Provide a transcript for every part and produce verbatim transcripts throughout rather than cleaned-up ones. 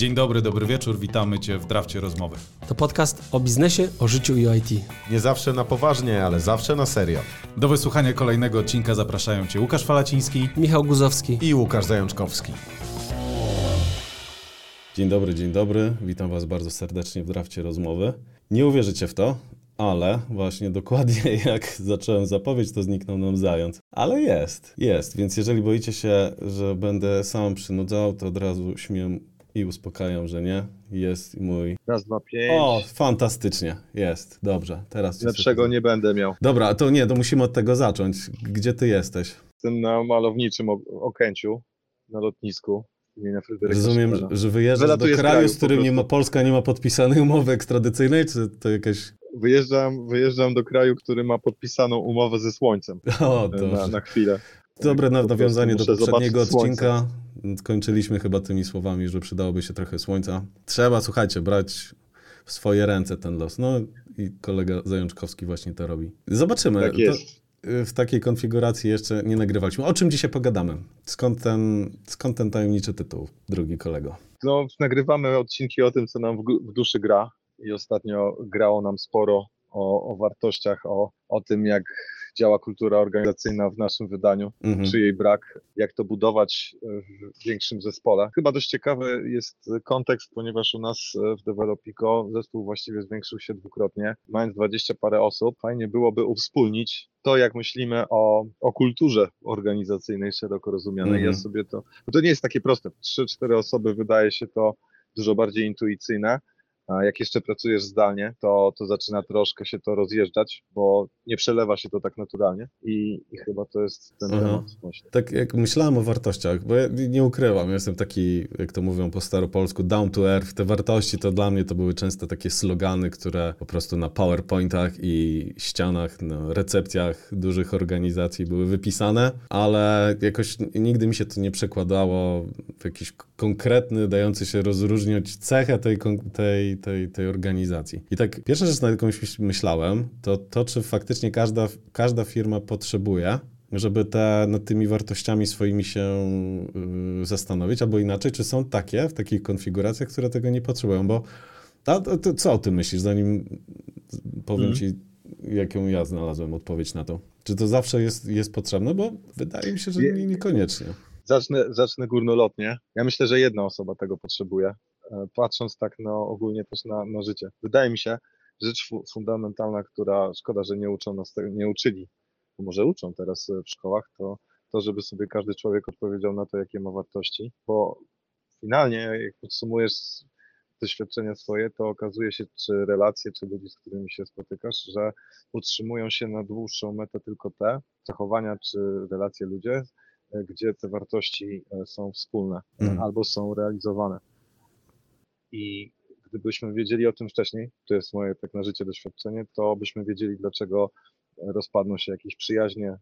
Dzień dobry, dobry wieczór, witamy Cię w Drafcie Rozmowy. To podcast o biznesie, o życiu i o I T. Nie zawsze na poważnie, ale zawsze na serio. Do wysłuchania kolejnego odcinka zapraszają Cię Łukasz Falaciński, Michał Guzowski i Łukasz Zajączkowski. Dzień dobry, dzień dobry, witam Was bardzo serdecznie w Drafcie Rozmowy. Nie uwierzycie w to, ale właśnie dokładnie jak zacząłem zapowiedź, to zniknął nam zając. Ale jest, jest, więc jeżeli boicie się, że będę sam przynudzał, to od razu śmiem i uspokajam, że nie. Jest mój... Raz, dwa, pięć. O, fantastycznie. Jest, dobrze. Teraz lepszego nie będę miał. Dobra, to nie, to musimy od tego zacząć. Gdzie ty jesteś? Jestem na malowniczym Okęciu, na lotnisku. Rozumiem, Szymana. Że wyjeżdżasz Wylatuję do kraju, kraju, z którym nie ma, Polska nie ma podpisanej umowy ekstradycyjnej, czy to jakaś... Wyjeżdżam, wyjeżdżam do kraju, który ma podpisaną umowę ze słońcem. O, na, na chwilę. Dobre nawiązanie do poprzedniego odcinka. Słońce. Kończyliśmy chyba tymi słowami, że przydałoby się trochę słońca. Trzeba, słuchajcie, brać w swoje ręce ten los. No i kolega Zajączkowski właśnie to robi. Zobaczymy. Tak jest. To w takiej konfiguracji jeszcze nie nagrywaliśmy. O czym dzisiaj pogadamy? Skąd ten, skąd ten tajemniczy tytuł, drogi kolego? No, nagrywamy odcinki o tym, co nam w duszy gra. I ostatnio grało nam sporo o, o wartościach, o, o tym, jak działa kultura organizacyjna w naszym wydaniu, mm-hmm. czy jej brak, jak to budować w większym zespole. Chyba dość ciekawy jest kontekst, ponieważ u nas w Developico zespół właściwie zwiększył się dwukrotnie, mając dwadzieścia parę osób. Fajnie byłoby uwspólnić to, jak myślimy o, o kulturze organizacyjnej szeroko rozumianej. Mm-hmm. Ja sobie to, bo to nie jest takie proste. trzy cztery osoby wydaje się to dużo bardziej intuicyjne. A jak jeszcze pracujesz zdalnie, to, to zaczyna troszkę się to rozjeżdżać, bo nie przelewa się to tak naturalnie i, i chyba to jest ten temat. Tak jak myślałem o wartościach, bo ja nie ukrywam, ja jestem taki, jak to mówią po staropolsku, down to earth. Te wartości to dla mnie to były często takie slogany, które po prostu na PowerPointach i ścianach, na recepcjach dużych organizacji były wypisane, ale jakoś nigdy mi się to nie przekładało w jakiś konkretny, dający się rozróżniać cechę tej, tej Tej, tej organizacji. I tak pierwsza rzecz, nad jaką myślałem, to to, czy faktycznie każda, każda firma potrzebuje, żeby te, nad tymi wartościami swoimi się yy, zastanowić, albo inaczej, czy są takie w takich konfiguracjach, które tego nie potrzebują, bo a, to, co o tym myślisz, zanim powiem mm. ci, jaką ja znalazłem odpowiedź na to. Czy to zawsze jest, jest potrzebne, bo wydaje mi się, że nie, niekoniecznie. Zacznę, zacznę górnolotnie. Ja myślę, że jedna osoba tego potrzebuje. Patrząc tak no, ogólnie też na, na życie. Wydaje mi się, rzecz fu- fundamentalna, która szkoda, że nie uczą nas, nie uczyli, bo może uczą teraz w szkołach, to to, żeby sobie każdy człowiek odpowiedział na to, jakie ma wartości, bo finalnie, jak podsumujesz doświadczenia swoje, to okazuje się, czy relacje, czy ludzi, z którymi się spotykasz, że utrzymują się na dłuższą metę tylko te zachowania, czy relacje ludzie, gdzie te wartości są wspólne mm. albo są realizowane. I gdybyśmy wiedzieli o tym wcześniej, to jest moje tak na życie doświadczenie, to byśmy wiedzieli, dlaczego rozpadną się jakieś przyjaźnie,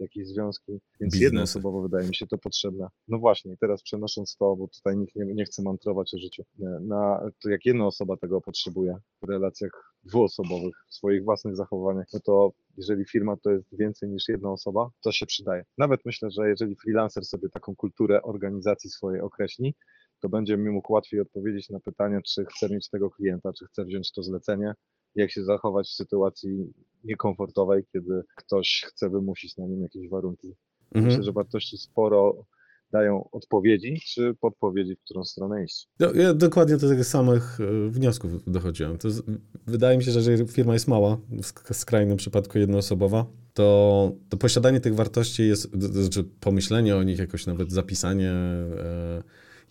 jakieś związki, więc jednoosobowo wydaje mi się to potrzebne. No właśnie, teraz przenosząc to, bo tutaj nikt nie, nie chce mantrować o życiu, na to jak jedna osoba tego potrzebuje w relacjach dwuosobowych, w swoich własnych zachowaniach, no to jeżeli firma to jest więcej niż jedna osoba, to się przydaje. Nawet myślę, że jeżeli freelancer sobie taką kulturę organizacji swojej określi, to będzie mi mógł łatwiej odpowiedzieć na pytanie, czy chcę mieć tego klienta, czy chcę wziąć to zlecenie, jak się zachować w sytuacji niekomfortowej, kiedy ktoś chce wymusić na nim jakieś warunki. Mhm. Myślę, że wartości sporo dają odpowiedzi, czy podpowiedzi, w którą stronę iść. No, ja dokładnie do tych samych wniosków dochodziłem. To z, wydaje mi się, że jeżeli firma jest mała, w skrajnym przypadku jednoosobowa, to, to posiadanie tych wartości jest, to znaczy pomyślenie o nich, jakoś nawet zapisanie, e,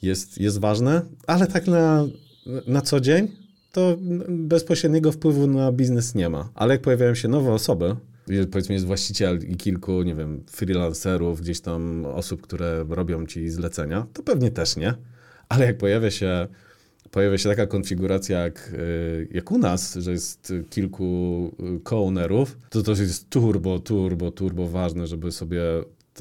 Jest, jest ważne, ale tak na, na co dzień to bezpośredniego wpływu na biznes nie ma. Ale jak pojawiają się nowe osoby, powiedzmy jest właściciel i kilku, nie wiem, freelancerów, gdzieś tam osób, które robią ci zlecenia, to pewnie też nie. Ale jak pojawia się, pojawia się taka konfiguracja jak, jak u nas, że jest kilku co-ownerów, to to jest turbo, turbo, turbo ważne, żeby sobie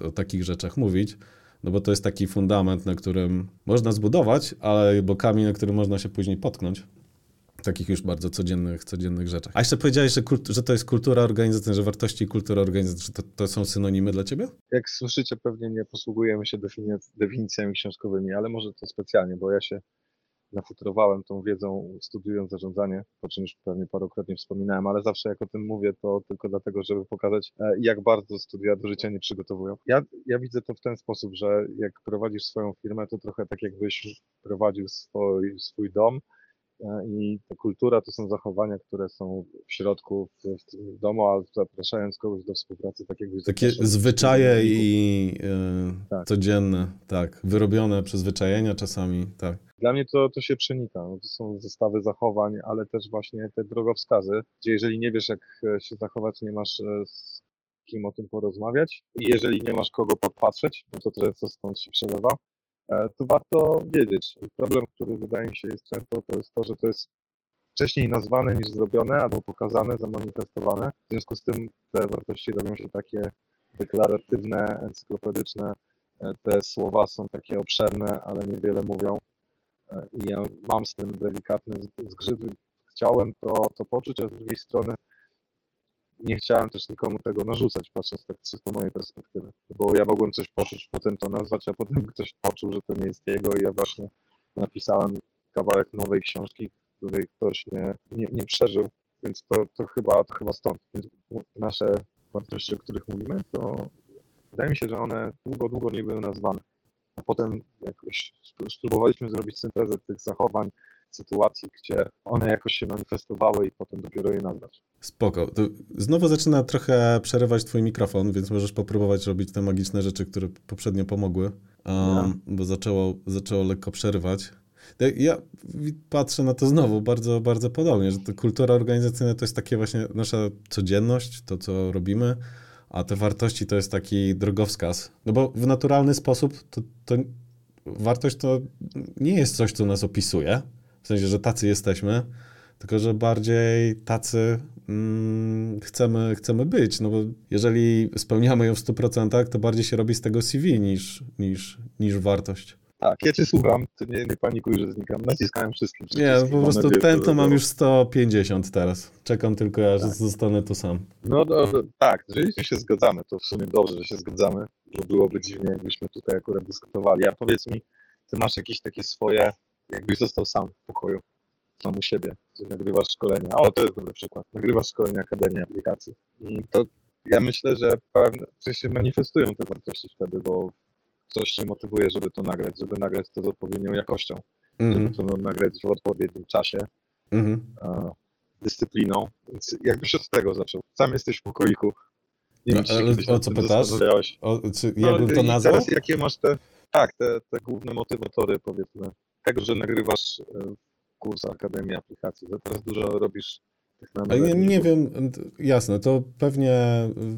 o takich rzeczach mówić. No bo to jest taki fundament, na którym można zbudować, ale bo kamień, na którym można się później potknąć. W takich już bardzo codziennych, codziennych rzeczach. A jeszcze powiedziałeś, że, kult, że to jest kultura organizacyjna, że wartości i kultura organizacyjna, to, to są synonimy dla ciebie? Jak słyszycie, pewnie nie posługujemy się defini- definicjami książkowymi, ale może to specjalnie, bo ja się nafutrowałem tą wiedzą, studiując zarządzanie, o czym już pewnie parokrotnie wspominałem, ale zawsze jak o tym mówię, to tylko dlatego, żeby pokazać, jak bardzo studia do życia nie przygotowują. Ja, ja widzę to w ten sposób, że jak prowadzisz swoją firmę, to trochę tak jakbyś prowadził swój, swój dom i ta kultura to są zachowania, które są w środku, w, w domu, a zapraszając kogoś do współpracy, tak jakbyś... Takie zwyczaje i yy, tak. codzienne, tak, wyrobione przyzwyczajenia czasami, tak. Dla mnie to, to się przenika, no to są zestawy zachowań, ale też właśnie te drogowskazy, gdzie jeżeli nie wiesz, jak się zachować, nie masz z kim o tym porozmawiać i jeżeli nie masz kogo podpatrzeć, to często stąd się przelewa, to warto wiedzieć. Problem, który wydaje mi się jest często, to jest to, że to jest wcześniej nazwane niż zrobione albo pokazane, zamanifestowane, w związku z tym te wartości robią się takie deklaratywne, encyklopedyczne, te słowa są takie obszerne, ale niewiele mówią. I ja mam z tym delikatny zgrzyt. Chciałem to, to poczuć, a z drugiej strony nie chciałem też nikomu tego narzucać, patrząc tak z mojej perspektywy. Bo ja mogłem coś poczuć, potem to nazwać, a potem ktoś poczuł, że to nie jest jego i ja właśnie napisałem kawałek nowej książki, której ktoś nie, nie, nie przeżył, więc to, to, chyba, to chyba stąd. Więc nasze wartości, o których mówimy, to wydaje mi się, że one długo, długo nie były nazwane. A potem jakoś spróbowaliśmy zrobić syntezę tych zachowań, sytuacji, gdzie one jakoś się manifestowały i potem dopiero je nazwać. Spoko. To znowu zaczyna trochę przerywać twój mikrofon, więc możesz popróbować robić te magiczne rzeczy, które poprzednio pomogły, um, bo zaczęło, zaczęło lekko przerywać. Ja patrzę na to znowu bardzo, bardzo podobnie, że to kultura organizacyjna to jest takie właśnie nasza codzienność, to co robimy, a te wartości to jest taki drogowskaz. No bo w naturalny sposób to, to wartość to nie jest coś, co nas opisuje, w sensie, że tacy jesteśmy, tylko że bardziej tacy mm, chcemy, chcemy być. No bo jeżeli spełniamy ją w stu procentach, to bardziej się robi z tego C V niż, niż, niż wartość. Tak, ja cię słucham, ty nie, nie panikuj, że znikam, naciskałem wszystkim. Nie, po prostu tętno mam już sto pięćdziesiąt teraz, czekam tylko, aż tak. zostanę tu sam. No, no tak, jeżeli się zgadzamy, to w sumie dobrze, że się zgadzamy, bo byłoby dziwnie, jakbyśmy tutaj akurat dyskutowali. A powiedz mi, ty masz jakieś takie swoje, jakbyś został sam w pokoju, sam u siebie, że nagrywasz szkolenia, o to jest dobry przykład, nagrywasz szkolenia Akademii Aplikacji. I to ja myślę, że pewne, że się manifestują te wartości wtedy, bo coś się motywuje, żeby to nagrać, żeby nagrać to z odpowiednią jakością, mm-hmm. żeby to nagrać w odpowiednim czasie, mm-hmm. a, dyscypliną. Więc jakbyś od tego zaczął. Sam jesteś w pokoiku. Nie no, wiem, ale czy o co pytasz? O, czy ja no, bym to nazwał? Teraz jakie masz te, tak, te, te główne motywatory, powiedzmy, tego, że nagrywasz kurs Akademii Aplikacji, że teraz dużo robisz. Nie, nie wiem, jasne, to pewnie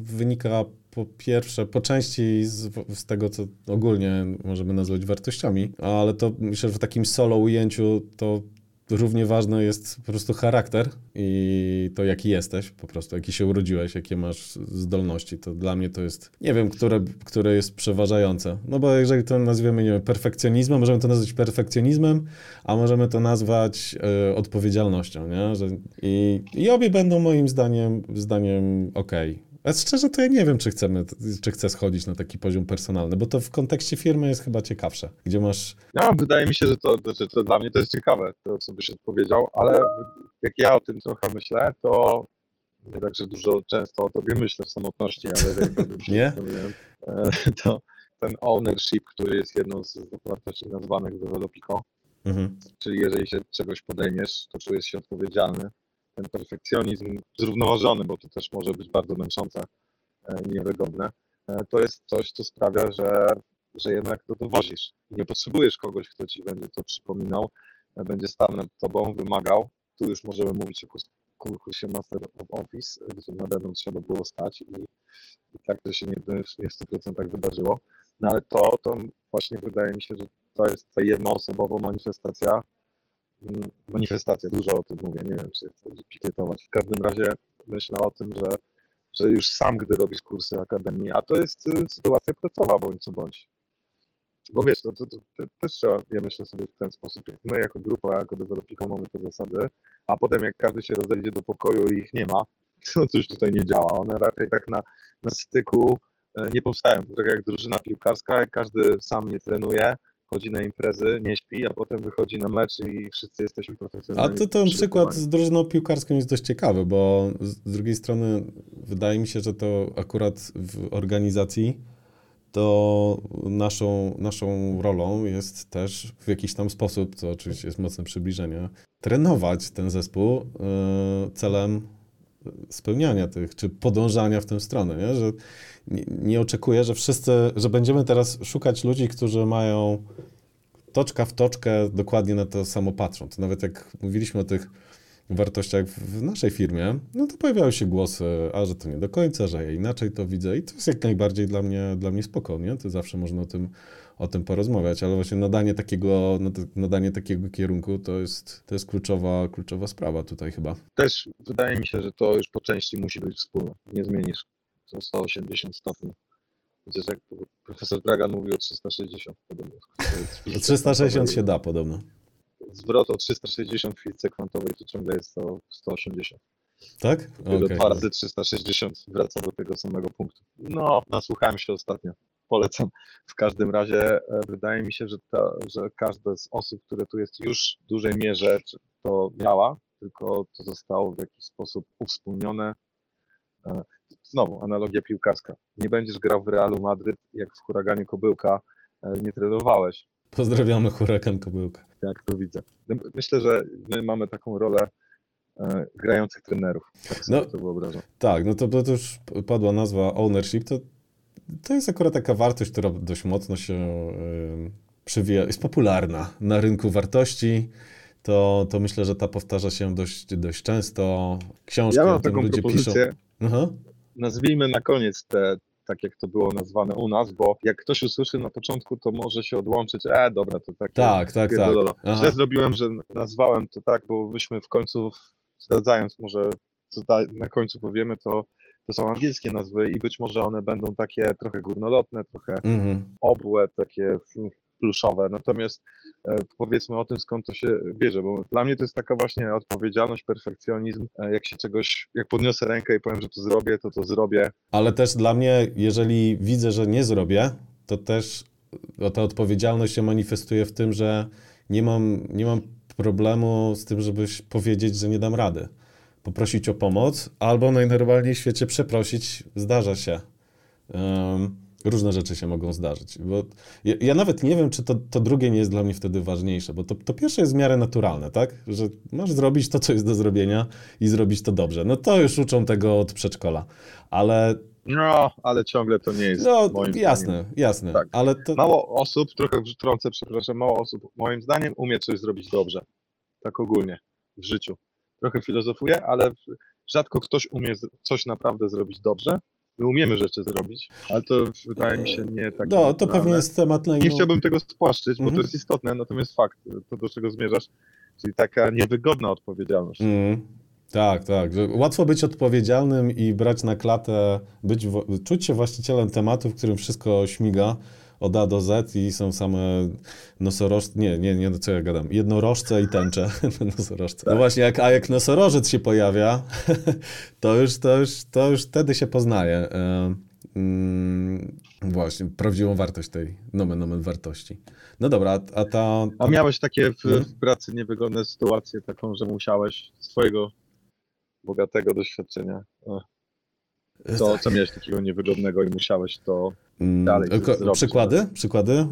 wynika po pierwsze, po części z, z tego, co ogólnie możemy nazwać wartościami, ale to myślę, że w takim solo ujęciu to równie ważny jest po prostu charakter i to, jaki jesteś, po prostu, jaki się urodziłeś, jakie masz zdolności. To dla mnie to jest, nie wiem, które, które jest przeważające. No bo jeżeli to nazwiemy, nie wiem, perfekcjonizmem, możemy to nazwać perfekcjonizmem, a możemy to nazwać y, odpowiedzialnością, nie? Że, i, I obie będą moim zdaniem, zdaniem okej. Okay. A szczerze to ja nie wiem, czy chcemy, czy chcę schodzić na taki poziom personalny, bo to w kontekście firmy jest chyba ciekawsze, gdzie masz... No, wydaje mi się, że to, to, to dla mnie to jest ciekawe, to co byś odpowiedział, ale jak ja o tym trochę myślę, to nie tak, że dużo często o tobie myślę w samotności, ale jak to ten ownership, który jest jedną z wartości nazwanych Developico, mhm. czyli jeżeli się czegoś podejmiesz, to czujesz się odpowiedzialny. Ten perfekcjonizm zrównoważony, bo to też może być bardzo męczące i niewygodne, to jest coś, co sprawia, że, że jednak to dowozisz. Nie potrzebujesz kogoś, kto ci będzie to przypominał, będzie stał nad tobą, wymagał. Tu już możemy mówić o kursie Master of Office, gdzie nade mną trzeba było stać i, i tak to się nie, nie w stu procentach wydarzyło. No ale to, to właśnie wydaje mi się, że to jest ta jednoosobowa manifestacja, manifestacja, dużo o tym mówię, nie wiem, czy chcę pikietować. W każdym razie myślę o tym, że, że już sam, gdy robisz kursy akademii, a to jest sytuacja pracowa, bądź co bądź. Bo wiesz, to, to, to, to też trzeba, ja myślę sobie w ten sposób, jak my jako grupa, jako dewelopiką mamy te zasady, a potem jak każdy się rozejdzie do pokoju i ich nie ma, to coś tutaj nie działa. One raczej tak na, na styku nie powstają. Tak jak drużyna piłkarska, jak każdy sam nie trenuje, chodzi na imprezy, nie śpi, a potem wychodzi na mecz i wszyscy jesteśmy profesjonalni. A to ten przykład z drużyną piłkarską jest dość ciekawy, bo z drugiej strony wydaje mi się, że to akurat w organizacji to naszą, naszą rolą jest też w jakiś tam sposób, co oczywiście jest mocne przybliżenie, trenować ten zespół celem spełniania tych, czy podążania w tę stronę, nie? Że nie, nie oczekuję, że wszyscy, że będziemy teraz szukać ludzi, którzy mają toczka w toczkę dokładnie na to samo patrzą. To nawet jak mówiliśmy o tych wartościach w naszej firmie, no to pojawiały się głosy, a że to nie do końca, że ja inaczej to widzę i to jest jak najbardziej dla mnie, dla mnie spokojnie, to zawsze można o tym, o tym porozmawiać, ale właśnie nadanie takiego, nadanie takiego kierunku to jest, to jest kluczowa, kluczowa sprawa tutaj chyba. Też wydaje mi się, że to już po części musi być wspólne, nie zmienisz, są sto osiemdziesiąt stopni. Chociaż jak profesor Dragan mówił o trzysta sześćdziesiąt podobno. trzysta sześćdziesiąt się da podobno. Zwrot o trzysta sześćdziesiąt w fizyce kwantowej to ciągle jest to sto osiemdziesiąt. Tak? Okay. Dwa razy trzysta sześćdziesiąt wraca do tego samego punktu. No, nasłuchałem się ostatnio. Polecam. W każdym razie wydaje mi się, że, ta, że każda z osób, które tu jest już w dużej mierze to miała, tylko to zostało w jakiś sposób uwspólnione. Znowu, analogia piłkarska. Nie będziesz grał w Realu Madryt, jak w Huraganie Kobyłka nie trenowałeś. Pozdrawiamy Huragan Kobyłka. Tak, to widzę. Myślę, że my mamy taką rolę e, grających trenerów. Tak sobie no, to wyobrażam. Tak, no to, to już padła nazwa ownership. To, to jest akurat taka wartość, która dość mocno się y, przywija, jest popularna na rynku wartości. To, to myślę, że ta powtarza się dość, dość często. Książki ja o tym ludzie piszą. Aha. Nazwijmy na koniec te tak jak to było nazwane u nas, bo jak ktoś usłyszy na początku, to może się odłączyć, e dobra, to takie... Tak, tak, tak. Źle zrobiłem, że nazwałem to tak, bo myśmy w końcu, zdradzając może, co na końcu powiemy, to, to są angielskie nazwy i być może one będą takie trochę górnolotne, trochę mm-hmm. obłe, takie pluszowe, natomiast e, powiedzmy o tym, skąd to się bierze, bo dla mnie to jest taka właśnie odpowiedzialność, perfekcjonizm, e, jak się czegoś, jak podniosę rękę i powiem, że to zrobię, to to zrobię. Ale też dla mnie, jeżeli widzę, że nie zrobię, to też ta odpowiedzialność się manifestuje w tym, że nie mam, nie mam problemu z tym, żeby powiedzieć, że nie dam rady. Poprosić o pomoc, albo najnormalniej w świecie przeprosić, zdarza się. Um, Różne rzeczy się mogą zdarzyć. Bo ja, ja nawet nie wiem, czy to, to drugie nie jest dla mnie wtedy ważniejsze, bo to, to pierwsze jest w miarę naturalne, tak? Że masz zrobić to, co jest do zrobienia i zrobić to dobrze. No to już uczą tego od przedszkola, ale... No, ale ciągle to nie jest no, moim jasne, zdaniem. Jasne, tak. Ale to... Mało osób, trochę wtrącę, przepraszam, mało osób moim zdaniem umie coś zrobić dobrze. Tak ogólnie, w życiu. Trochę filozofuję, ale rzadko ktoś umie coś naprawdę zrobić dobrze. My umiemy rzeczy zrobić, ale to wydaje mi się nie tak. No, to pewnie jest temat na inną... Nie chciałbym tego spłaszczyć, bo mm-hmm. to jest istotne, natomiast fakt, to do czego zmierzasz, czyli taka niewygodna odpowiedzialność. Mm-hmm. Tak, tak. Że łatwo być odpowiedzialnym i brać na klatę, być, czuć się właścicielem tematu, w którym wszystko śmiga od A do Z i są same nosorożce, nie, nie, nie, co ja gadam, jednorożce i tęcze nosorożce. Tak. No właśnie, jak, a jak nosorożec się pojawia, to już, to już, to już wtedy się poznaje um, właśnie prawdziwą wartość tej nomen, nomen wartości. No dobra, a ta... A miałeś takie w, w pracy niewygodne sytuacje, taką, że musiałeś swojego bogatego doświadczenia... Co, co miałeś takiego niewygodnego i musiałeś to dalej Ko- zrobić. Przykłady? Przykłady?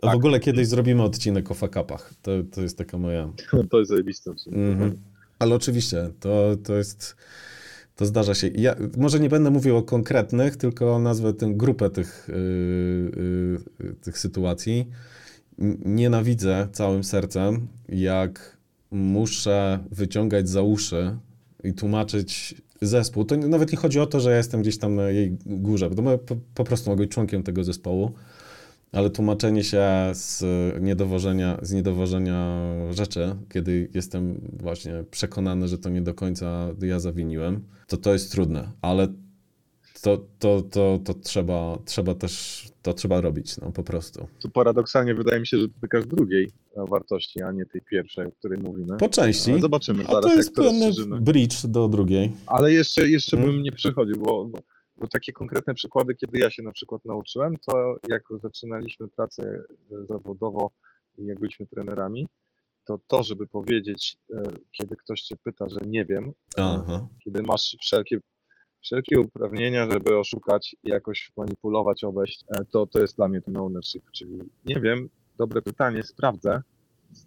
Tak. W ogóle kiedyś zrobimy odcinek o fuck-upach. To, to jest taka moja... To jest zajebiste. Mm-hmm. Ale oczywiście, to, to jest... To zdarza się. Ja może nie będę mówił o konkretnych, tylko nazwę tę grupę tych, yy, yy, tych sytuacji. Nienawidzę całym sercem, jak muszę wyciągać za uszy i tłumaczyć zespół. To nawet nie chodzi o to, że ja jestem gdzieś tam na jej górze, bo po, po prostu mogę być członkiem tego zespołu, ale tłumaczenie się z niedowożenia, z niedowożenia rzeczy, kiedy jestem właśnie przekonany, że to nie do końca ja zawiniłem, to to jest trudne, ale to, to, to, to trzeba, trzeba też, to trzeba robić, no po prostu. To paradoksalnie wydaje mi się, że dotykasz drugiej wartości, a nie tej pierwszej, o której mówimy. Po części. Ale zobaczymy. A zaraz, to jest jak to rozszerzymy. Bridge do drugiej. Ale jeszcze, jeszcze hmm. bym nie przychodził, bo Bo takie konkretne przykłady, kiedy ja się na przykład nauczyłem, to jak zaczynaliśmy pracę zawodowo i jak byliśmy trenerami, to to, żeby powiedzieć, kiedy ktoś cię pyta, że nie wiem, Aha. kiedy masz wszelkie, wszelkie uprawnienia, żeby oszukać i jakoś manipulować, obejść, to, to jest dla mnie ten ownership, czyli nie wiem, dobre pytanie, sprawdzę,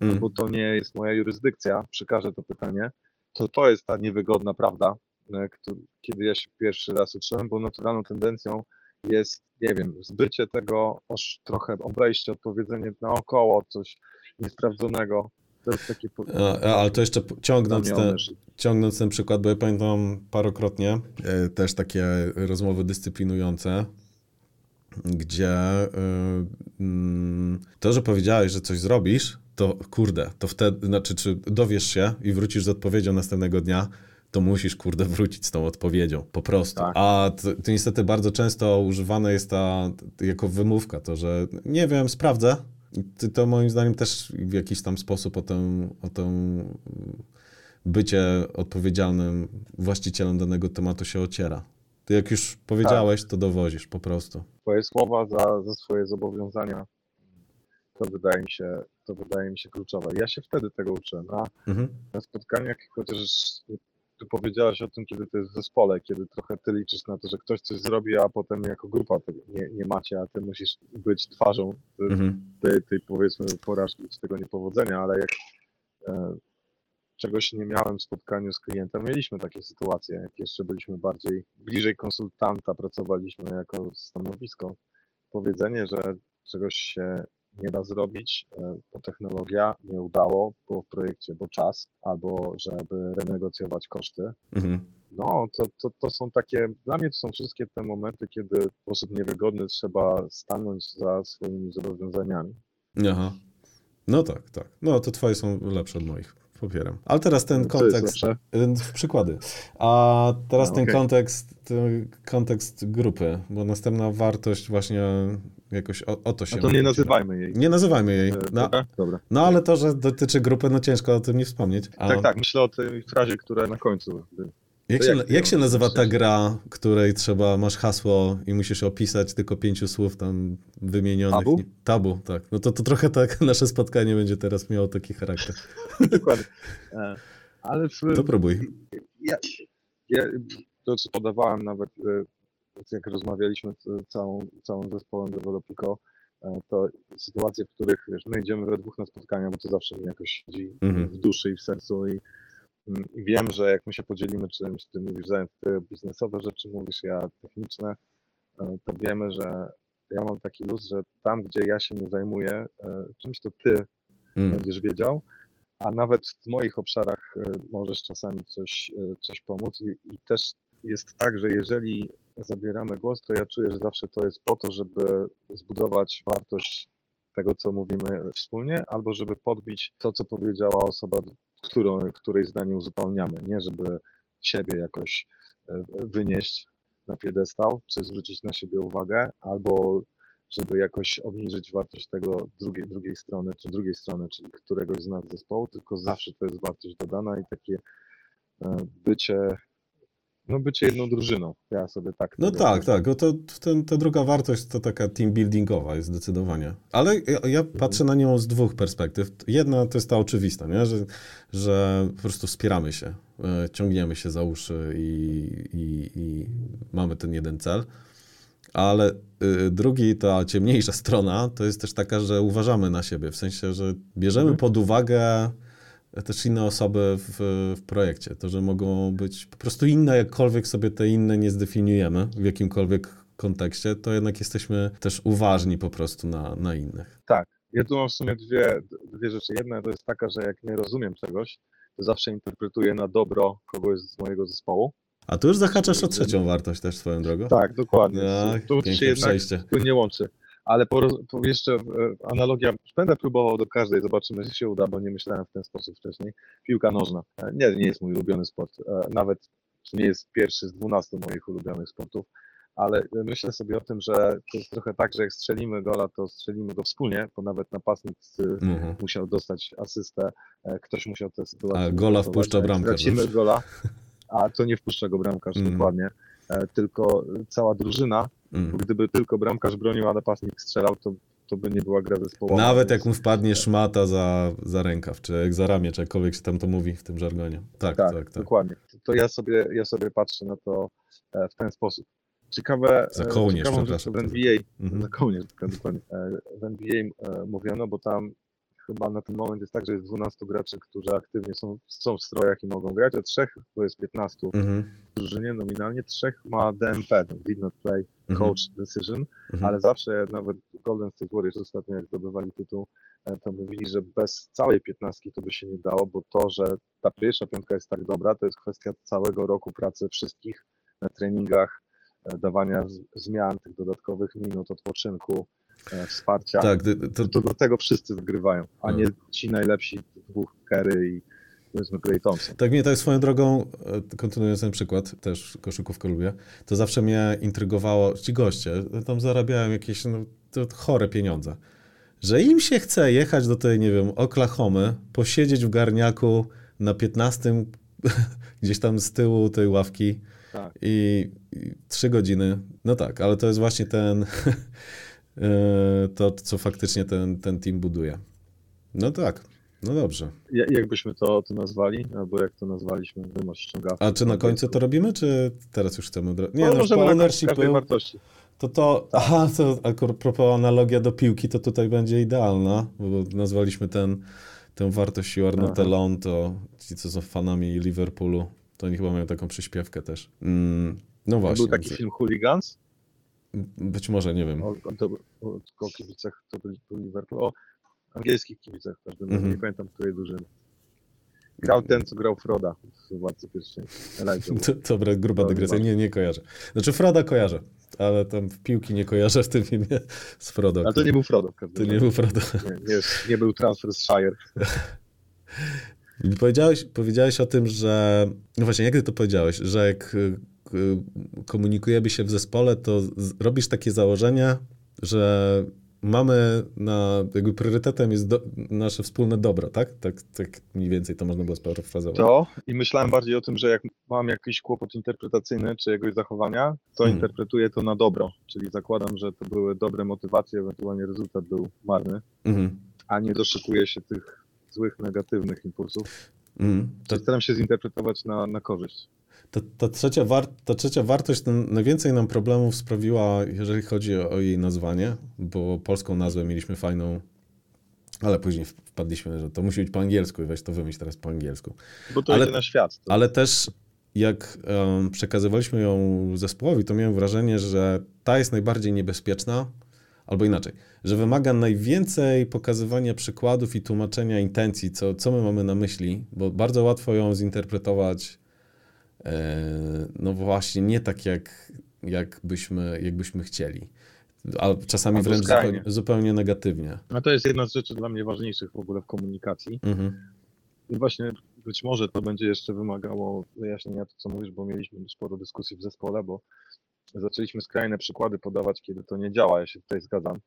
mm. bo to nie jest moja jurysdykcja, przekażę to pytanie, to to jest ta niewygodna prawda, kiedy ja się pierwszy raz uczyłem, bo naturalną tendencją jest, nie wiem, zbycie tego, trochę obejście, odpowiedzenie naokoło, coś niesprawdzonego. To jest takie... A, ale to jeszcze ciągnąc ten, ciągnąc ten przykład, bo ja pamiętam parokrotnie y, też takie rozmowy dyscyplinujące, gdzie y, y, to, że powiedziałeś, że coś zrobisz, to kurde, to wtedy, znaczy, czy dowiesz się i wrócisz z odpowiedzią następnego dnia, to musisz, kurde, wrócić z tą odpowiedzią, po prostu. Tak. A to, to niestety bardzo często używane jest ta jako wymówka, to, że nie wiem, sprawdzę. I to moim zdaniem też w jakiś tam sposób o tę, o tę bycie odpowiedzialnym właścicielem danego tematu się ociera. Ty jak już powiedziałeś, tak. to dowozisz, po prostu. Twoje słowa za, za swoje zobowiązania, to wydaje mi się, to wydaje mi się kluczowe. Ja się wtedy tego uczyłem, na, mhm. na spotkaniach, chociaż... Ty powiedziałaś o tym, kiedy to jest w zespole, kiedy trochę ty liczysz na to, że ktoś coś zrobi, a potem jako grupa tego nie, nie macie, a ty musisz być twarzą tej, tej powiedzmy porażki czy tego niepowodzenia, ale jak e, czegoś nie miałem w spotkaniu z klientem, mieliśmy takie sytuacje, jak jeszcze byliśmy bardziej bliżej konsultanta, pracowaliśmy jako stanowisko, powiedzenie, że czegoś się nie da zrobić, bo technologia nie udało, bo w projekcie, bo czas, albo żeby renegocjować koszty. Mhm. No, to, to, to są takie, dla mnie to są wszystkie te momenty, kiedy w sposób niewygodny trzeba stanąć za swoimi zobowiązaniami. Aha, no tak, tak. No to twoje są lepsze od moich, popieram. Ale teraz ten to kontekst, przykłady, a teraz no, ten okay. kontekst, kontekst grupy, bo następna wartość właśnie jakoś o, o to się... No to nie mówimy. nazywajmy jej. Nie nazywajmy jej. No, dobra? Dobra. No ale to, że dotyczy grupy, no ciężko o tym nie wspomnieć. A... Tak, tak, myślę o tej frazie, która na końcu... Jak się, jak, jak się nazywa ta gra, której trzeba, masz hasło i musisz opisać tylko pięciu słów tam wymienionych? Tabu? Tabu, tak. No to, to trochę tak nasze spotkanie będzie teraz miało taki charakter. Dokładnie. Ale w... To próbuj. Ja, ja, to, co podawałem nawet... jak rozmawialiśmy z całą, całym zespołem Developico, to sytuacje, w których wiesz, my idziemy we dwóch na spotkania, bo to zawsze mi jakoś siedzi w duszy i w sercu i, i wiem, że jak my się podzielimy czymś, ty mówisz zając biznesowe rzeczy, mówisz ja techniczne, to wiemy, że ja mam taki luz, że tam, gdzie ja się nie zajmuję czymś, to ty mm. będziesz wiedział, a nawet w moich obszarach możesz czasami coś, coś pomóc i, i też jest tak, że jeżeli zabieramy głos, to ja czuję, że zawsze to jest po to, żeby zbudować wartość tego, co mówimy wspólnie, albo żeby podbić to, co powiedziała osoba, którą, której zdanie uzupełniamy, nie żeby siebie jakoś wynieść na piedestał, czy zwrócić na siebie uwagę, albo żeby jakoś obniżyć wartość tego drugiej, drugiej strony, czy drugiej strony, czyli któregoś z nas zespołu, tylko zawsze to jest wartość dodana i takie bycie No bycie jedną drużyną, ja sobie tak... No tak, myślę. tak, no to ten, ta druga wartość to taka team buildingowa jest zdecydowanie, ale ja, ja patrzę na nią z dwóch perspektyw. Jedna to jest ta oczywista, nie? Że, że po prostu wspieramy się, ciągniemy się za uszy i, i, i mamy ten jeden cel, ale drugi, ta ciemniejsza strona to jest też taka, że uważamy na siebie, w sensie, że bierzemy pod uwagę też inne osoby w, w projekcie. To, że mogą być po prostu inne, jakkolwiek sobie te inne nie zdefiniujemy w jakimkolwiek kontekście, to jednak jesteśmy też uważni po prostu na, na innych. Tak. Ja tu mam w sumie dwie, dwie rzeczy. Jedna to jest taka, że jak nie rozumiem czegoś, to zawsze interpretuję na dobro kogoś z mojego zespołu. A tu już zahaczasz o trzecią wartość też swoją drogą. Tak, dokładnie. Ja, tu się jednak tu nie łączy. Ale po, po jeszcze analogia, będę próbował do każdej, zobaczymy, że się uda, bo nie myślałem w ten sposób wcześniej. Piłka nożna. Nie, nie jest mój ulubiony sport, nawet nie jest pierwszy z dwunastu moich ulubionych sportów, ale myślę sobie o tym, że to jest trochę tak, że jak strzelimy gola, to strzelimy go wspólnie, bo nawet napastnik mhm. musiał dostać asystę, ktoś musiał tę sytuację... A gola wpuszcza bramkarz. Stracimy gola, a to nie wpuszcza go bramkarz, mhm. dokładnie. tylko cała drużyna. Mm. Gdyby tylko bramkarz bronił, a napastnik strzelał, to, to by nie była gra zespołowa. Nawet jak mu wpadnie szmata za, za rękaw, czy jak za ramię, czy jakkolwiek się tam to mówi w tym żargonie. Tak, tak, tak, tak. Dokładnie. To, to ja, sobie, ja sobie patrzę na to w ten sposób. Ciekawe, za kołnierz, przepraszam. W N B A, mhm. za kołnierz, dokładnie. W N B A mówiono, bo tam chyba na ten moment jest tak, że jest dwunastu graczy, którzy aktywnie są, są w strojach i mogą grać, a trzech, to jest piętnastu mhm. w drużynie nominalnie, trzech ma D M P, did not play, coach mhm. decision, mhm. ale zawsze nawet Golden State Warriors ostatnio jak zdobywali tytuł, to mówili, że bez całej piętnastki to by się nie dało, bo to, że ta pierwsza piątka jest tak dobra, to jest kwestia całego roku pracy wszystkich na treningach, dawania zmian, tych dodatkowych minut, odpoczynku, wsparcia. Tak, to... to do tego wszyscy zgrywają, a nie ci najlepsi dwóch Curry i Klay Thompson. Tak mnie to jest swoją drogą, kontynuując ten przykład, też koszykówkę lubię, to zawsze mnie intrygowało, ci goście tam zarabiają jakieś no, to chore pieniądze, że im się chce jechać do tej, nie wiem, Oklahomy, posiedzieć w garniaku na piętnastym gdzieś tam z tyłu tej ławki. Tak. I trzy godziny, no tak, ale to jest właśnie ten, to co faktycznie ten, ten team buduje. No tak, no dobrze. Ja, jakbyśmy to, to nazwali, albo jak to nazwaliśmy, wymoc ściągawcy. A czy na końcu to robimy, czy teraz już chcemy? Nie, no, no możemy po ownership, wartości. To to, tak. Aha, to a propos analogia do piłki, to tutaj będzie idealna, bo nazwaliśmy ten, tę wartość You Are Not Alone, to ci co są fanami Liverpoolu. To oni chyba mają taką przyśpiewkę też. Mm, no właśnie. Był taki film Hooligans? Być może, nie wiem. O, to, o, o kibicach, to byli Liverpool. O angielskich kibicach też, mm-hmm. nie pamiętam, w której drużyny. Grał ten, co grał Froda w Władcy Pierścieni. Dobra, gruba dygresja, nie, nie kojarzę. Znaczy Froda kojarzę, ale tam w piłki nie kojarzę w tym filmie z Frodo. Ale to nie był Frodo. To nie był Frodo. Nie, nie, nie był transfer z Shire. Powiedziałeś, powiedziałeś o tym, że... No właśnie, jak ty to powiedziałeś, że jak komunikujemy się w zespole, to z, robisz takie założenia, że mamy na... Jakby priorytetem jest do, nasze wspólne dobro, tak? tak? Tak mniej więcej to można było sparafrazować. To i myślałem bardziej o tym, że jak mam jakiś kłopot interpretacyjny czy jakiegoś zachowania, to hmm. interpretuję to na dobro. Czyli zakładam, że to były dobre motywacje, ewentualnie rezultat był marny, hmm. a nie doszukuję się tych złych, negatywnych impulsów. Mm, to... Staram się zinterpretować na, na korzyść. Ta, ta, trzecia war... ta trzecia wartość najwięcej nam problemów sprawiła, jeżeli chodzi o jej nazwanie, bo polską nazwę mieliśmy fajną, ale później wpadliśmy, że to musi być po angielsku i weź to wymyśl teraz po angielsku. Bo to ale, idzie na świat. To... Ale też jak um, przekazywaliśmy ją zespołowi, to miałem wrażenie, że ta jest najbardziej niebezpieczna, albo inaczej, że wymaga najwięcej pokazywania przykładów i tłumaczenia intencji, co, co my mamy na myśli, bo bardzo łatwo ją zinterpretować, yy, no właśnie nie tak, jak, jak, byśmy, jak byśmy chcieli, a czasami albo wręcz zupełnie, zupełnie negatywnie. No to jest jedna z rzeczy dla mnie ważniejszych w ogóle w komunikacji. Mhm. I właśnie być może to będzie jeszcze wymagało wyjaśnienia to, co mówisz, bo mieliśmy sporo dyskusji w zespole, bo zaczęliśmy skrajne przykłady podawać, kiedy to nie działa. Ja się tutaj zgadzam.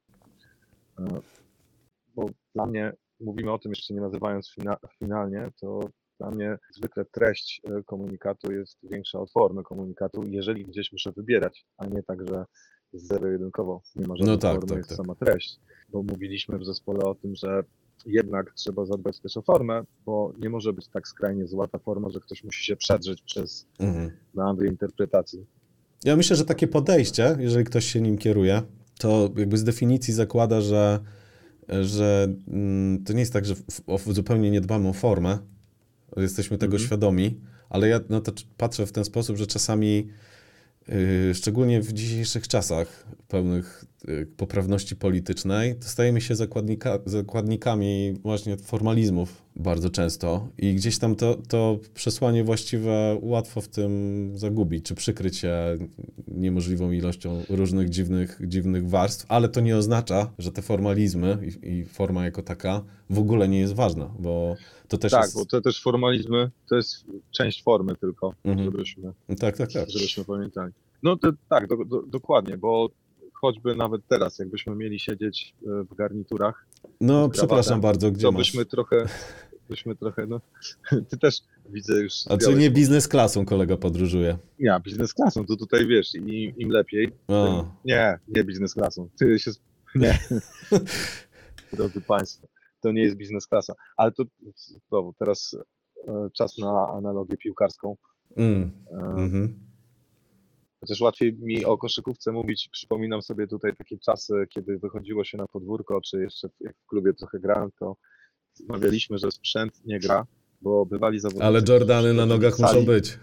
Bo dla mnie, mówimy o tym jeszcze nie nazywając finalnie, to dla mnie zwykle treść komunikatu jest większa od formy komunikatu, jeżeli gdzieś muszę wybierać, a nie tak, że zero-jedynkowo nie ma żadnej no tak, formy, tak, jest tak. sama treść. Bo mówiliśmy w zespole o tym, że jednak trzeba zadbać też o formę, bo nie może być tak skrajnie zła ta forma, że ktoś musi się przedrzeć przez mhm. namwy interpretacji. Ja myślę, że takie podejście, jeżeli ktoś się nim kieruje, to jakby z definicji zakłada, że, że to nie jest tak, że zupełnie nie dbamy o formę, jesteśmy tego mm-hmm. świadomi, ale ja na to patrzę w ten sposób, że czasami, yy, szczególnie w dzisiejszych czasach pełnych yy, poprawności politycznej, to stajemy się zakładnika, zakładnikami właśnie formalizmów bardzo często i gdzieś tam to, to przesłanie właściwe łatwo w tym zagubić, czy przykryć się niemożliwą ilością różnych dziwnych, dziwnych warstw, ale to nie oznacza, że te formalizmy i, i forma jako taka w ogóle nie jest ważna, bo to też tak, jest... bo to też formalizmy, to jest część formy tylko, mhm. żebyśmy, tak, tak, tak. żebyśmy pamiętali. No to, tak, do, do, dokładnie, bo choćby nawet teraz, jakbyśmy mieli siedzieć w garniturach. No przepraszam bardzo, gdzie to byśmy masz? Trochę, jesteśmy trochę, no. Ty też widzę już... A czy nie biznes klasą kolega podróżuje? Ja biznes klasą, to tutaj wiesz, im, im lepiej. O. Nie, nie biznes klasą. Ty się... Nie. Drodzy Państwo, to nie jest biznes klasa. Ale to znowu, teraz czas na analogię piłkarską. Mm. Mm-hmm. Chociaż łatwiej mi o koszykówce mówić, przypominam sobie tutaj takie czasy, kiedy wychodziło się na podwórko, czy jeszcze jak w klubie trochę grałem, to mawialiśmy, że sprzęt nie gra, bo bywali zawodnicy. Ale Jordany na nogach cali, muszą być.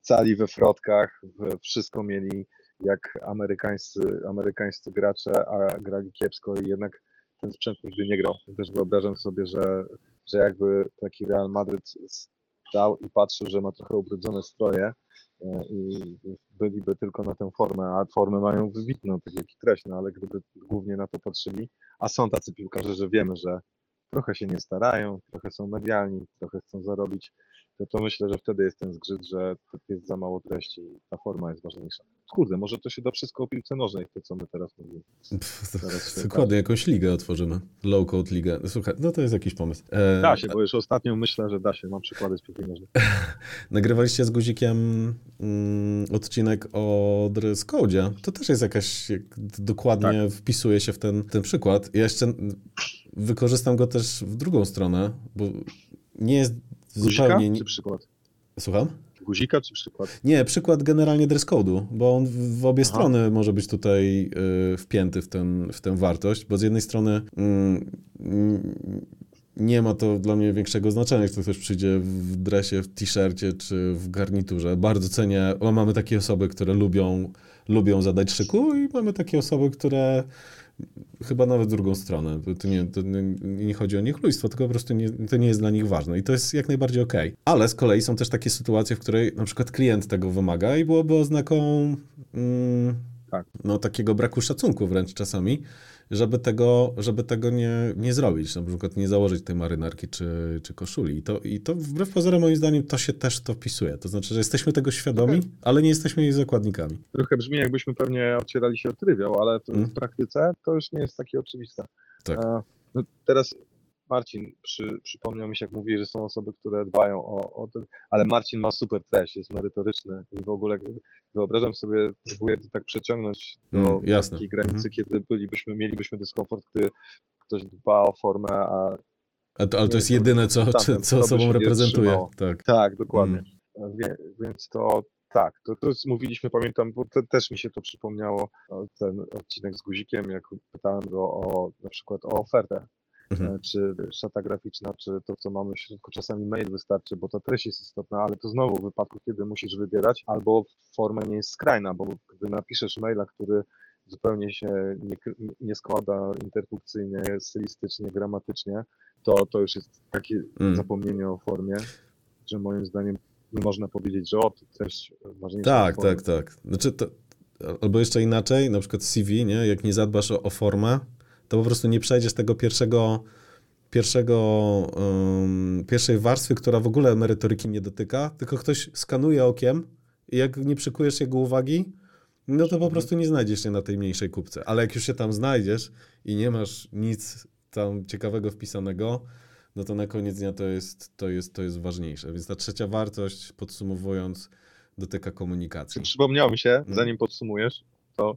Cali we frotkach, wszystko mieli jak amerykańscy, amerykańscy gracze, a grali kiepsko i jednak ten sprzęt nigdy nie grał. Też wyobrażam sobie, że, że jakby taki Real Madryt stał i patrzył, że ma trochę ubrudzone stroje i byliby tylko na tę formę, a formę mają wybitną, tak jak i kreślną, ale gdyby głównie na to patrzyli, a są tacy piłkarze, że wiemy, że trochę się nie starają, trochę są medialni, trochę chcą zarobić, to, to myślę, że wtedy jest ten zgrzyt, że jest za mało treści, ta forma jest ważniejsza. Kurde, może to się da wszystko o piłce nożnej, to co my teraz mówimy. Dokładnie, jakąś ligę otworzymy, low-code ligę. Słuchaj, no to jest jakiś pomysł. E... Da się, bo już ostatnio myślę, że da się, mam przykłady z piłki nożnej. Nagrywaliście z Guzikiem mm, odcinek o Dresscode'zie, to też jest jakaś, jak dokładnie tak. Wpisuje się w ten, ten przykład. Ja jeszcze wykorzystam go też w drugą stronę, bo nie jest Guzika zupełnie... Guzika czy przykład? Słucham? Guzika czy przykład? Nie, przykład generalnie dress code'u, bo on w obie Aha. strony może być tutaj y, wpięty w, ten, w tę wartość, bo z jednej strony y, y, nie ma to dla mnie większego znaczenia, czy ktoś przyjdzie w dresie, w t-shircie czy w garniturze. Bardzo cenię, o, mamy takie osoby, które lubią, lubią zadać szyku i mamy takie osoby, które... Chyba nawet drugą stronę. To nie, to nie, nie chodzi o niechlujstwo, tylko po prostu nie, to nie jest dla nich ważne i to jest jak najbardziej okej. Okay. Ale z kolei są też takie sytuacje, w której na przykład klient tego wymaga i byłoby oznaką mm, tak. no, takiego braku szacunku wręcz czasami, żeby tego, żeby tego nie, nie zrobić. Na przykład nie założyć tej marynarki czy, czy koszuli. I to, I to wbrew pozorom moim zdaniem to się też to wpisuje. To znaczy, że jesteśmy tego świadomi, okay. ale nie jesteśmy jej zakładnikami. Trochę brzmi, jakbyśmy pewnie ocierali się o trywiał, ale w hmm. praktyce to już nie jest takie oczywiste. Tak. A, no teraz Marcin przy, przypomniał mi się, jak mówiłeś, że są osoby, które dbają o, o ten, ale Marcin ma super treść, jest merytoryczny i w ogóle wyobrażam sobie, próbuję to tak przeciągnąć do mm, takiej granicy, mm. kiedy bylibyśmy, mielibyśmy dyskomfort, gdy ktoś dba o formę, a... a to, ale to jest wiem, jedyne, co, statem, co sobą reprezentuje. Tak. tak, dokładnie. Mm. Wie, więc to tak, to, to jest, mówiliśmy, pamiętam, bo te, też mi się to przypomniało, ten odcinek z Guzikiem, jak pytałem go o na przykład o ofertę. Mhm. Czy szata graficzna, czy to, co mamy w środku, czasami mail wystarczy, bo to treść jest istotna, ale to znowu w wypadku, kiedy musisz wybierać, albo forma nie jest skrajna, bo gdy napiszesz maila, który zupełnie się nie, nie składa interpunkcyjnie, stylistycznie, gramatycznie, to, to już jest takie mm. zapomnienie o formie, że moim zdaniem nie można powiedzieć, że o, to treść ważniejsza. Tak, tak, tak. Znaczy to, albo jeszcze inaczej, na przykład C V, nie? Jak nie zadbasz o, o formę, to po prostu nie przejdziesz tego pierwszego, pierwszego um, pierwszej warstwy, która w ogóle merytoryki nie dotyka, tylko ktoś skanuje okiem i jak nie przykujesz jego uwagi, no to po prostu nie znajdziesz się na tej mniejszej kupce. Ale jak już się tam znajdziesz i nie masz nic tam ciekawego wpisanego, no to na koniec dnia to jest, to jest, to jest ważniejsze. Więc ta trzecia wartość, podsumowując, dotyka komunikacji. Przypomniał mi się, zanim podsumujesz, to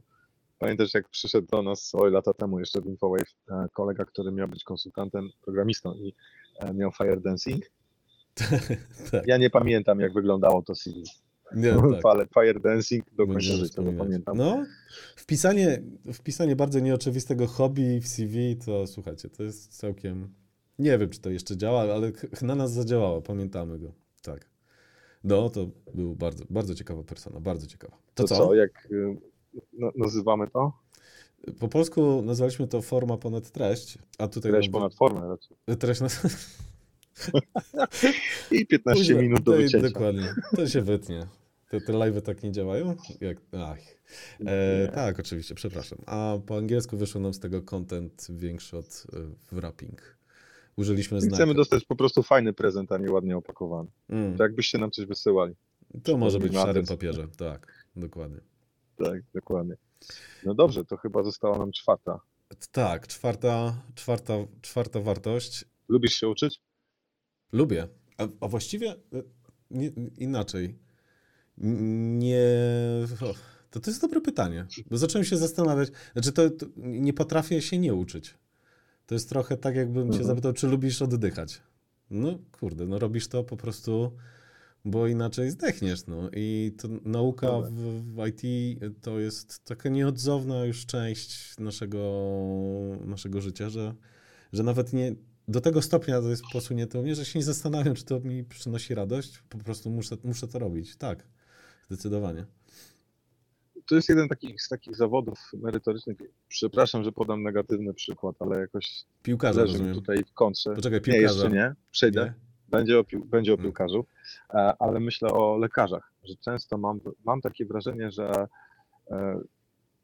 pamiętasz, jak przyszedł do nas oj, lata temu jeszcze w Infowave kolega, który miał być konsultantem, programistą i miał fire dancing? tak. Ja nie pamiętam, jak wyglądało to C V. Nie, tak. Ale fire dancing do końca życia, to pamiętam. No, wpisanie, wpisanie bardzo nieoczywistego hobby w C V, to słuchajcie, to jest całkiem... Nie wiem, czy to jeszcze działa, ale na nas zadziałało, pamiętamy go. Tak. No, to był bardzo, bardzo ciekawa persona, bardzo ciekawa. To, to co? co? Jak... nazywamy to? Po polsku nazwaliśmy to forma ponad treść, a tutaj... Treść ponad formę raczej. Treść na... I piętnaście Uźle, minut do wycięcia. Dokładnie, to się wytnie. Te, te live'y tak nie działają? Jak... Ach. E, tak, oczywiście, przepraszam. A po angielsku wyszło nam z tego content większy od wrapping. Użyliśmy znaków. Chcemy dostać po prostu fajny prezent, a nie ładnie opakowany. Mm. Jakbyście nam coś wysyłali. To może być w szarym papierze, tak, dokładnie. Tak, dokładnie. No dobrze, to chyba została nam czwarta. Tak, czwarta, czwarta, czwarta wartość. Lubisz się uczyć? Lubię. A, a właściwie nie, inaczej. Nie... O, to, to jest dobre pytanie, bo zacząłem się zastanawiać. Znaczy to, to nie potrafię się nie uczyć. To jest trochę tak, jakbym mhm. cię zapytał, czy lubisz oddychać. No kurde, no robisz to po prostu, bo inaczej zdechniesz. No. I to nauka w, w I T to jest taka nieodzowna już część naszego, naszego życia, że, że nawet nie do tego stopnia to jest posunięte u mnie, że się nie zastanawiam, czy to mi przynosi radość. Po prostu muszę, muszę to robić. Tak, zdecydowanie. To jest jeden taki, z takich zawodów merytorycznych. Przepraszam, że podam negatywny przykład, ale jakoś piłkarze leży tutaj w kontrze. Poczekaj, piłkarze. Nie, jeszcze nie. Przejdę. Nie? Będzie o, pił- będzie o piłkarzu, ale myślę o lekarzach, że często mam, mam takie wrażenie, że e,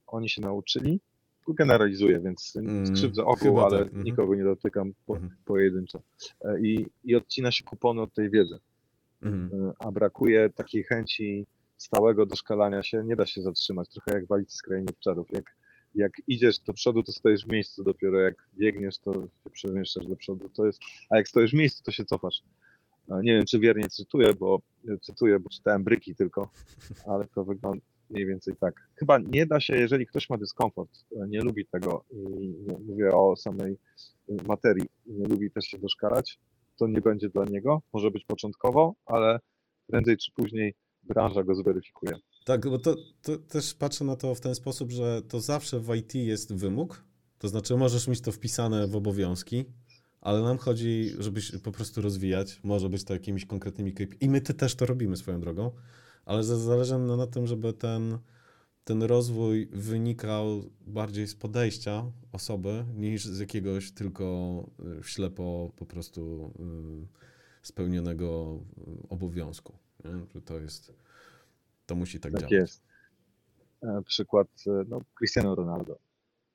oni się nauczyli, generalizuję, więc skrzywdzę ogół, ale tak. mhm. nikogo nie dotykam po, mhm. pojedynczo. E, i, I odcina się kupony od tej wiedzy, mhm. e, a brakuje takiej chęci stałego doszkalania się, nie da się zatrzymać, trochę jak walić z krainy obszarów. Jak, jak idziesz do przodu, to stoisz w miejscu dopiero, jak biegniesz, to się przemieszczasz do przodu, to jest, a jak stoisz w miejscu, to się cofasz. Nie wiem, czy wiernie cytuję, bo cytuję, bo czytałem Bryki tylko, ale to wygląda mniej więcej tak. Chyba nie da się, jeżeli ktoś ma dyskomfort, nie lubi tego, i mówię o samej materii, nie lubi też się doszkalać, to nie będzie dla niego, może być początkowo, ale prędzej czy później branża go zweryfikuje. Tak, bo to, to też patrzę na to w ten sposób, że to zawsze w I T jest wymóg, to znaczy możesz mieć to wpisane w obowiązki, ale nam chodzi, żeby się po prostu rozwijać, może być to jakimiś konkretnymi K P I, i my ty też to robimy swoją drogą, ale zależy nam na tym, żeby ten, ten rozwój wynikał bardziej z podejścia osoby niż z jakiegoś tylko ślepo po prostu spełnionego obowiązku. To jest, to musi tak, tak działać. Tak jest. Przykład, no, Cristiano Ronaldo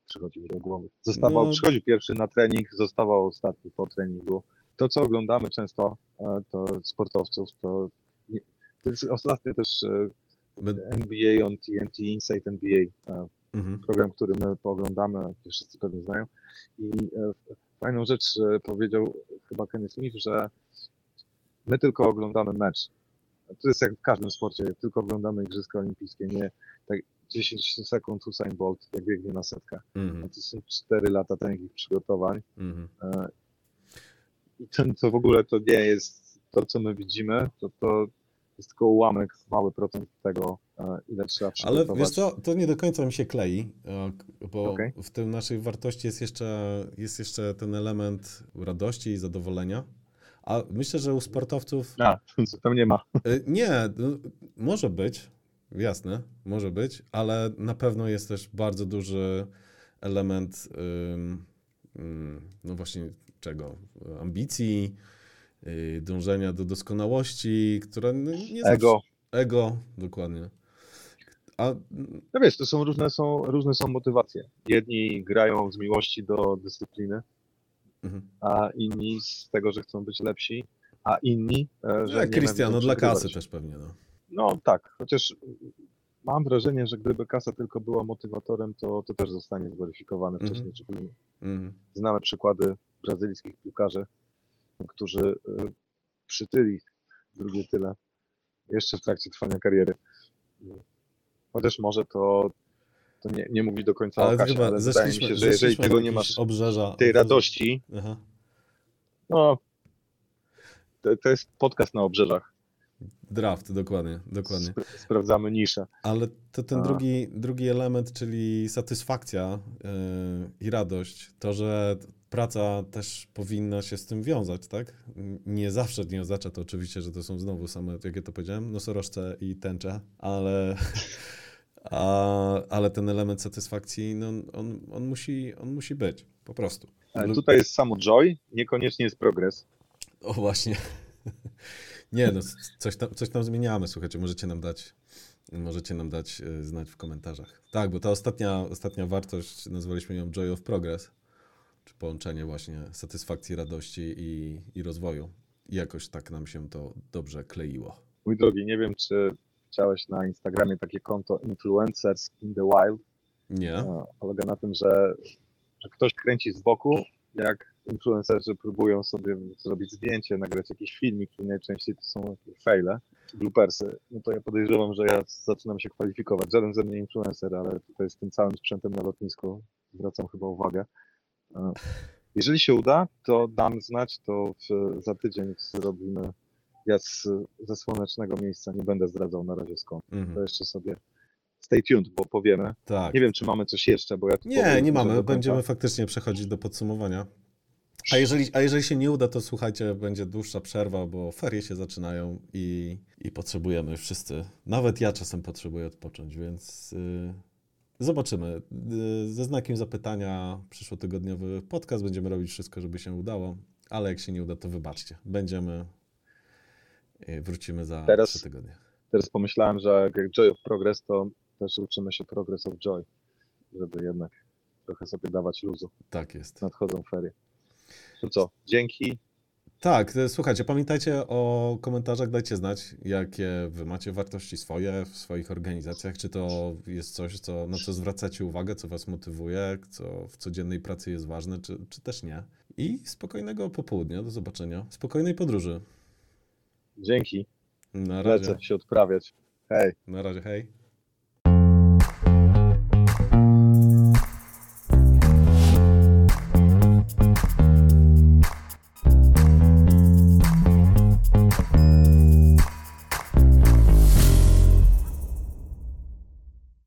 przychodzi mi do głowy. Zostawał, no. Przychodził pierwszy na trening, zostawał ostatni po treningu. To, co oglądamy często, to sportowców, to, to jest ostatnio też N B A on T N T, Inside N B A, mhm. program, który my pooglądamy, wszyscy pewnie znają. I fajną rzecz powiedział chyba Kenny Smith, że my tylko oglądamy mecz. To jest jak w każdym sporcie, jak tylko oglądamy Igrzyska Olimpijskie, nie tak dziesięć sekund Usain Bolt, jak biegnie na setkę. Mm-hmm. To są cztery lata takich przygotowań. Mm-hmm. I to, to w ogóle to nie jest to, co my widzimy, to, to jest tylko ułamek, mały procent tego, ile trzeba przygotować. Ale wiesz co, to nie do końca mi się klei, bo okay. w tym naszej wartości jest jeszcze, jest jeszcze ten element radości i zadowolenia. A myślę, że u sportowców... A, tam nie ma. Nie, może być, jasne, może być, ale na pewno jest też bardzo duży element, no właśnie czego, ambicji, dążenia do doskonałości, które nie... Ego. Zawsze... Ego, dokładnie. A... No wiesz, to są różne, są różne są motywacje. Jedni grają z miłości do dyscypliny, Mhm. a inni z tego, że chcą być lepsi, a inni... że Jak Cristiano, dla kasy też pewnie. No. no tak, chociaż mam wrażenie, że gdyby kasa tylko była motywatorem, to, to też zostanie zweryfikowane mhm. wcześniej czy później. Mhm. Znamy przykłady brazylijskich piłkarzy, którzy przytyli drugie tyle jeszcze w trakcie trwania kariery. Chociaż może to... To nie, nie mówi do końca ale o kasie, ale wydaje mi się, że jeżeli tego nie masz, obrzeża, tej radości, aha. no to, to jest podcast na obrzeżach. Draft, dokładnie. dokładnie. Sprawdzamy niszę. Ale to ten drugi, drugi element, czyli satysfakcja yy, i radość, to, że praca też powinna się z tym wiązać, tak? Nie zawsze nie oznacza to oczywiście, że to są znowu same, jak ja to powiedziałem, nosorożce i tęcze, ale... A, ale ten element satysfakcji, no, on, on, musi, on musi być, po prostu. Ale tutaj jest samo joy, niekoniecznie jest progres. O właśnie. Nie no, coś tam, coś tam zmieniamy, słuchajcie, możecie nam dać, możecie nam dać znać w komentarzach. Tak, bo ta ostatnia, ostatnia wartość, nazwaliśmy ją joy of progress, czy połączenie właśnie satysfakcji, radości i, i rozwoju. I jakoś tak nam się to dobrze kleiło. Mój drogi, nie wiem, czy... Chciałeś na Instagramie takie konto Influencers in the Wild. Nie. Polega na tym, że, że ktoś kręci z boku jak influencerzy próbują sobie zrobić zdjęcie, nagrać jakiś filmik, i najczęściej to są jakieś fejle, bloopersy, no to ja podejrzewam, że ja zaczynam się kwalifikować. Żaden ze mnie influencer, ale tutaj z tym całym sprzętem na lotnisku zwracam chyba uwagę. Jeżeli się uda, to dam znać, to w, za tydzień zrobimy. Ja z, ze słonecznego miejsca nie będę zdradzał na razie skąd. Mm-hmm. To jeszcze sobie stay tuned, bo powiemy. Tak. Nie wiem, czy mamy coś jeszcze, bo ja tu Nie, powiem, nie mamy. Będziemy faktycznie przechodzić do podsumowania. A jeżeli, a jeżeli się nie uda, to słuchajcie, będzie dłuższa przerwa, bo ferie się zaczynają i, i potrzebujemy wszyscy. Nawet ja czasem potrzebuję odpocząć, więc yy, zobaczymy. Yy, ze znakiem zapytania przyszłotygodniowy podcast. Będziemy robić wszystko, żeby się udało, ale jak się nie uda, to wybaczcie. Będziemy... Wrócimy za teraz, trzy tygodnie. Teraz pomyślałem, że jak Joy of Progress, to też uczymy się Progress of Joy, żeby jednak trochę sobie dawać luzu. Tak jest. Nadchodzą ferie. To co? Dzięki. Tak, słuchajcie, pamiętajcie o komentarzach, dajcie znać, jakie wy macie wartości swoje w swoich organizacjach, czy to jest coś, co, na co zwracacie uwagę, co was motywuje, co w codziennej pracy jest ważne, czy, czy też nie. I spokojnego popołudnia, do zobaczenia, spokojnej podróży. Dzięki. Na razie. Lecę się odprawiać. Hej. Na razie, hej.